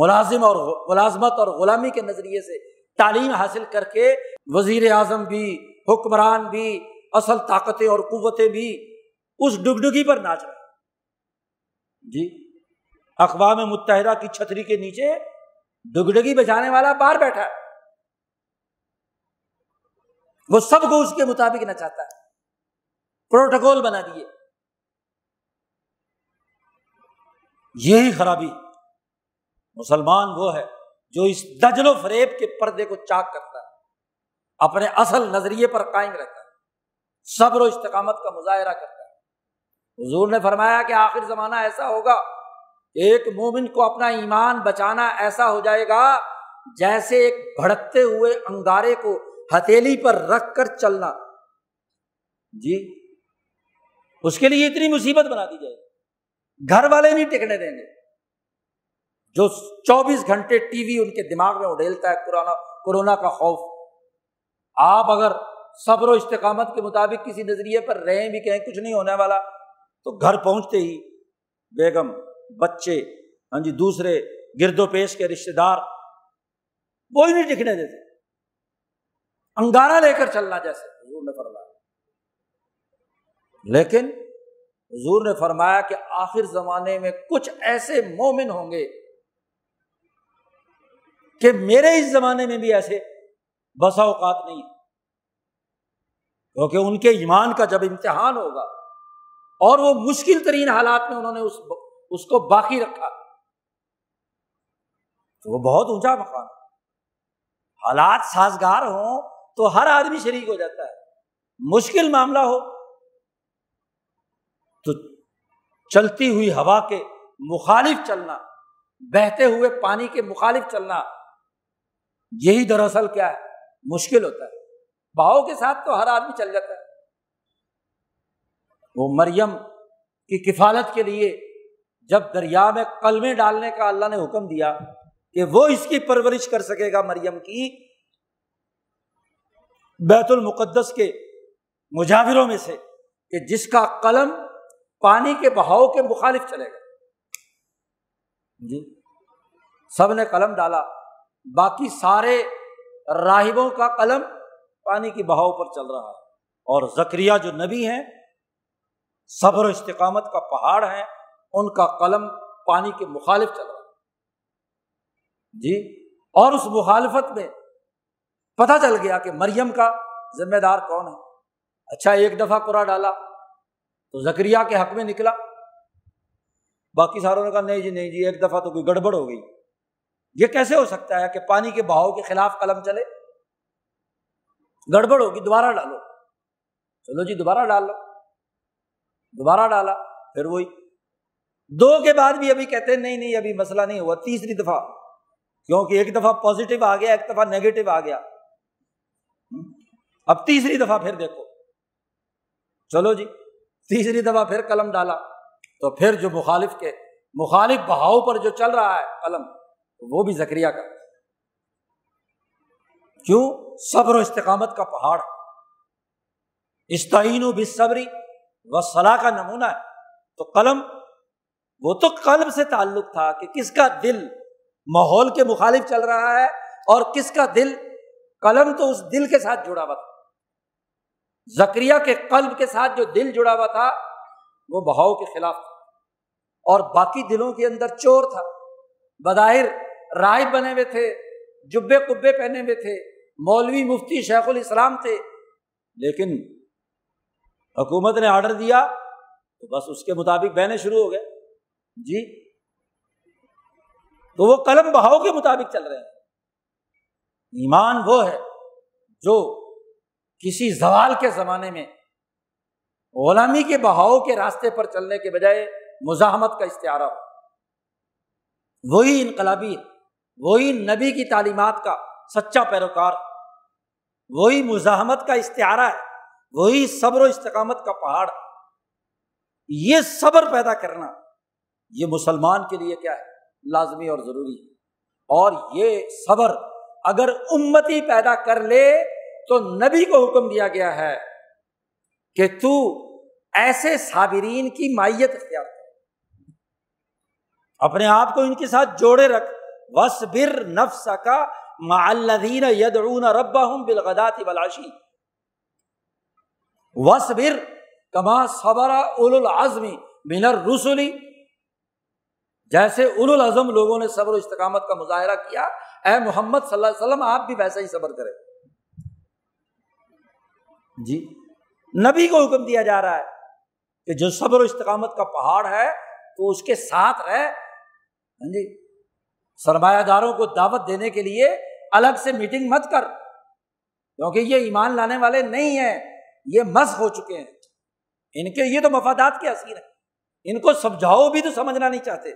ملازم اور ملازمت اور غلامی کے نظریے سے تعلیم حاصل کر کے وزیر اعظم بھی، حکمران بھی، اصل طاقتیں اور قوتیں بھی اس ڈگڈگی پر ناچ رہے جی۔ اقوام متحدہ کی چھتری کے نیچے ڈگڈگی بجانے والا باہر بیٹھا ہے، وہ سب کو اس کے مطابق نچاتا ہے، پروٹوکول بنا دیے۔ یہی خرابی، مسلمان وہ ہے جو اس دجل و فریب کے پردے کو چاک کرتا ہے، اپنے اصل نظریے پر قائم رہتا ہے، صبر و استقامت کا مظاہرہ کرتا ہے۔ حضور نے فرمایا کہ آخر زمانہ ایسا ہوگا، ایک مومن کو اپنا ایمان بچانا ایسا ہو جائے گا جیسے ایک بھڑکتے ہوئے انگارے کو ہتھیلی پر رکھ کر چلنا جی۔ اس کے لیے اتنی مصیبت بنا دی جائے گی، گھر والے نہیں ٹکنے دیں گے، جو 24 گھنٹے ٹی وی ان کے دماغ میں اڈیلتا ہے کورونا کا خوف۔ آپ اگر صبر و استقامت کے مطابق کسی نظریے پر رہیں بھی، کہیں کچھ نہیں ہونے والا، تو گھر پہنچتے ہی بیگم، بچے، ہاں جی دوسرے گرد و پیش کے رشتے دار، وہی نہیں ٹکنے دیتے، انگارہ لے کر چلنا جیسے حضور نے فرمایا۔ لیکن حضور نے فرمایا کہ آخر زمانے میں کچھ ایسے مومن ہوں گے کہ میرے اس زمانے میں بھی ایسے بسا اوقات نہیں، کیونکہ ان کے ایمان کا جب امتحان ہوگا اور وہ مشکل ترین حالات میں انہوں نے اس کو باقی رکھا تو وہ بہت اونچا مقام ہے۔ حالات سازگار ہوں تو ہر آدمی شریک ہو جاتا ہے، مشکل معاملہ ہو تو چلتی ہوئی ہوا کے مخالف چلنا، بہتے ہوئے پانی کے مخالف چلنا، یہی دراصل کیا ہے مشکل ہوتا ہے۔ بہاؤ کے ساتھ تو ہر آدمی چل جاتا ہے۔ وہ مریم کی کفالت کے لیے جب دریا میں قلمیں ڈالنے کا اللہ نے حکم دیا کہ وہ اس کی پرورش کر سکے گا، مریم کی بیت المقدس کے مجاوروں میں سے، کہ جس کا قلم پانی کے بہاؤ کے مخالف چلے گا۔ جی سب نے قلم ڈالا، باقی سارے راہبوں کا قلم پانی کی بہاؤ پر چل رہا ہے، اور زکریا جو نبی ہیں صبر و استقامت کا پہاڑ ہیں، ان کا قلم پانی کے مخالف چل رہا ہے۔ جی اور اس مخالفت میں پتہ چل گیا کہ مریم کا ذمہ دار کون ہے۔ اچھا ایک دفعہ قرعہ ڈالا تو زکریا کے حق میں نکلا، باقی ساروں نے کہا نہیں جی نہیں جی، ایک دفعہ تو کوئی گڑبڑ ہو گئی، یہ کیسے ہو سکتا ہے کہ پانی کے بہاؤ کے خلاف قلم چلے، گڑبڑ ہوگی، دوبارہ ڈالو۔ چلو جی دوبارہ ڈال لو، دوبارہ ڈالا، پھر وہی دو کے بعد بھی ابھی کہتے ہیں نہیں نہیں ابھی مسئلہ نہیں ہوا، تیسری دفعہ، کیونکہ ایک دفعہ پازیٹو آ گیا، ایک دفعہ نیگیٹو آ گیا، اب تیسری دفعہ پھر دیکھو، چلو جی تیسری دفعہ پھر قلم ڈالا تو پھر جو مخالف کے مخالف بہاؤ پر جو چل رہا ہے قلم، وہ بھی زکریا کا۔ کیوں؟ صبر و استقامت کا پہاڑ، استعینوا بالصبر والصلاۃ کا نمونہ ہے۔ تو قلم وہ تو قلب سے تعلق تھا کہ کس کا دل ماحول کے مخالف چل رہا ہے اور کس کا دل، قلم تو اس دل کے ساتھ جڑا ہوا تھا، زکریا کے قلب کے ساتھ جو دل جڑا ہوا تھا وہ بہاؤ کے خلاف تھا، اور باقی دلوں کے اندر چور تھا، بظاہر راہب بنے ہوئے تھے، جبے قبے پہنے ہوئے تھے، مولوی مفتی شیخ الاسلام تھے، لیکن حکومت نے آرڈر دیا تو بس اس کے مطابق بہنے شروع ہو گئے۔ جی تو وہ قلم بہاؤ کے مطابق چل رہے ہیں۔ ایمان وہ ہے جو کسی زوال کے زمانے میں غلامی کے بہاؤ کے راستے پر چلنے کے بجائے مزاحمت کا استعارہ ہو، وہی انقلابی ہے، وہی نبی کی تعلیمات کا سچا پیروکار، وہی مزاحمت کا استعارہ ہے، وہی صبر و استقامت کا پہاڑ۔ یہ صبر پیدا کرنا یہ مسلمان کے لیے کیا ہے؟ لازمی اور ضروری ہے، اور یہ صبر اگر امتی پیدا کر لے تو نبی کو حکم دیا گیا ہے کہ تو ایسے صابرین کی مائیت اختیار کر، اپنے آپ کو ان کے ساتھ جوڑے رکھ۔ وَاصْبِرْ نَفْسَكَ مَعَ الَّذِينَ يَدْعُونَ رَبَّهُمْ بِالْغَدَاةِ وَالْعَشِيِّ وَاصْبِرْ كَمَا صَبَرَ أُولُو الْعَزْمِ مِنَ الرُّسُلِ، جیسے اولو العزم لوگوں نے صبر و استقامت کا مظاہرہ کیا، اے محمد صلی اللہ علیہ وسلم آپ بھی ویسا ہی صبر کریں۔ جی نبی کو حکم دیا جا رہا ہے کہ جو صبر و استقامت کا پہاڑ ہے تو اس کے ساتھ رہے۔ جی سرمایہ داروں کو دعوت دینے کے لیے الگ سے میٹنگ مت کر، کیونکہ یہ ایمان لانے والے نہیں ہیں، یہ مسخ ہو چکے ہیں، ان کے یہ تو مفادات کے اسیر ہیں، ان کو سمجھاؤ بھی تو سمجھنا نہیں چاہتے،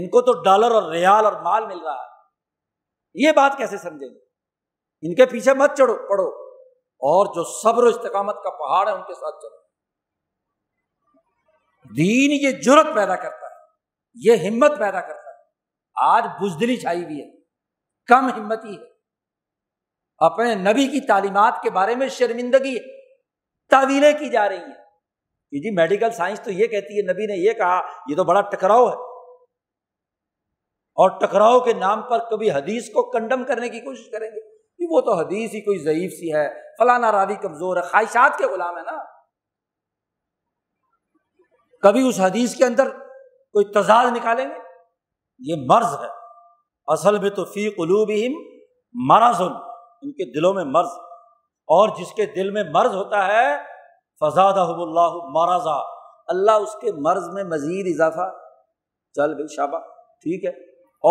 ان کو تو ڈالر اور ریال اور مال مل رہا ہے، یہ بات کیسے سمجھیں گے؟ ان کے پیچھے مت چڑھو، پڑھو، اور جو صبر و استقامت کا پہاڑ ہے ان کے ساتھ چلو۔ دین یہ جرأت پیدا کرتا ہے، یہ ہمت پیدا کرتا ہے۔ آج بزدلی چھائی ہوئی ہے، کم ہمتی ہے، اپنے نبی کی تعلیمات کے بارے میں شرمندگی ہے، تعویلیں کی جا رہی ہیں کہ جی میڈیکل سائنس تو یہ کہتی ہے، نبی نے یہ کہا، یہ تو بڑا ٹکراؤ ہے، اور ٹکراؤ کے نام پر کبھی حدیث کو کنڈم کرنے کی کوشش کریں گے، وہ تو حدیث ہی کوئی ضعیف سی ہے، فلانا راوی کمزور ہے، خواہشات کے غلام ہے نا۔ کبھی اس حدیث کے اندر کوئی تضاد نکالیں گے؟ یہ مرض ہے اصل میں، تو فی قلوبہم مرض، ان کے دلوں میں مرض، اور جس کے دل میں مرض ہوتا ہے فزادہم اللہ مرضا، اللہ اس کے مرض میں مزید اضافہ۔ چل بھائی شابہ ٹھیک ہے،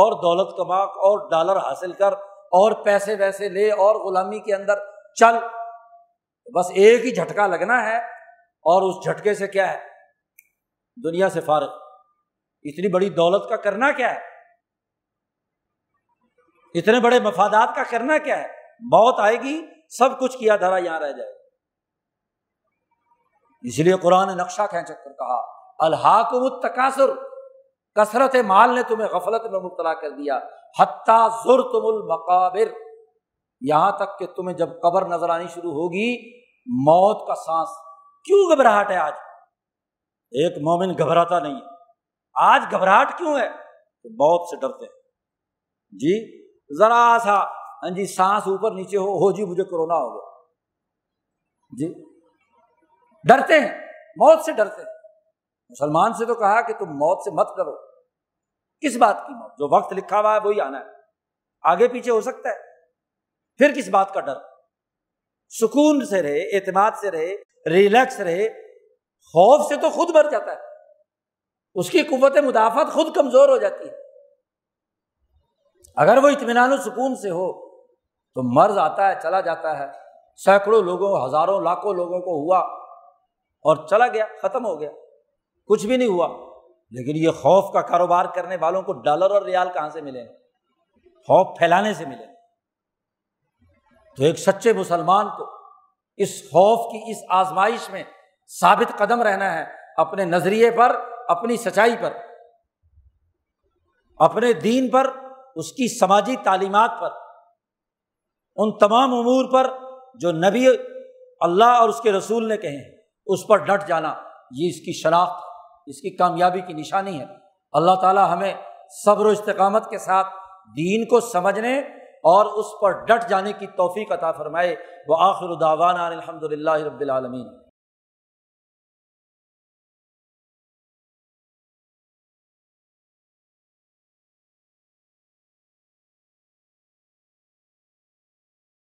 اور دولت کما اور ڈالر حاصل کر اور پیسے ویسے لے اور غلامی کے اندر چل، بس ایک ہی جھٹکا لگنا ہے اور اس جھٹکے سے کیا ہے دنیا سے فارغ، اتنی بڑی دولت کا کرنا کیا ہے؟ اتنے بڑے مفادات کا کرنا کیا ہے؟ موت آئے گی، سب کچھ کیا دھرا یہاں رہ جائے گا۔ اس لیے قرآن نے نقشہ کھینچ کر کہا الہاکم التکاثر، کثرت مال نے تمہیں غفلت میں مبتلا کر دیا، حتی زرتم المقابر، یہاں تک کہ تمہیں جب قبر نظر آنی شروع ہوگی موت کا سانس۔ کیوں گھبراہٹ ہے آج؟ ایک مومن گھبراتا نہیں ہے، آج گھبراہٹ کیوں ہے؟ موت سے ڈرتے ہیں جی، ذرا سا ہاں جی سانس اوپر نیچے ہو جی مجھے کرونا ہو گیا جی، ڈرتے ہیں، موت سے ڈرتے ہیں۔ مسلمان سے تو کہا کہ تم موت سے مت ڈرو، کس بات کی موت؟ جو وقت لکھا ہوا ہے وہی آنا ہے، آگے پیچھے ہو سکتا ہے، پھر کس بات کا ڈر؟ سکون سے رہے، اعتماد سے رہے، ریلیکس رہے۔ خوف سے تو خود مر جاتا ہے، اس کی قوت مدافعت خود کمزور ہو جاتی ہے۔ اگر وہ اطمینان و سکون سے ہو تو مرض آتا ہے، چلا جاتا ہے، سینکڑوں لوگوں، ہزاروں، لاکھوں لوگوں کو ہوا اور چلا گیا، ختم ہو گیا، کچھ بھی نہیں ہوا۔ لیکن یہ خوف کا کاروبار کرنے والوں کو ڈالر اور ریال کہاں سے ملیں؟ خوف پھیلانے سے ملیں۔ تو ایک سچے مسلمان کو اس خوف کی اس آزمائش میں ثابت قدم رہنا ہے، اپنے نظریے پر، اپنی سچائی پر، اپنے دین پر، اس کی سماجی تعلیمات پر، ان تمام امور پر جو نبی اللہ اور اس کے رسول نے کہے ہیں اس پر ڈٹ جانا، یہ اس کی شناخت، اس کی کامیابی کی نشانی ہے۔ اللہ تعالیٰ ہمیں صبر و استقامت کے ساتھ دین کو سمجھنے اور اس پر ڈٹ جانے کی توفیق عطا فرمائے۔ وآخر دعوانا الحمدللہ رب العالمین۔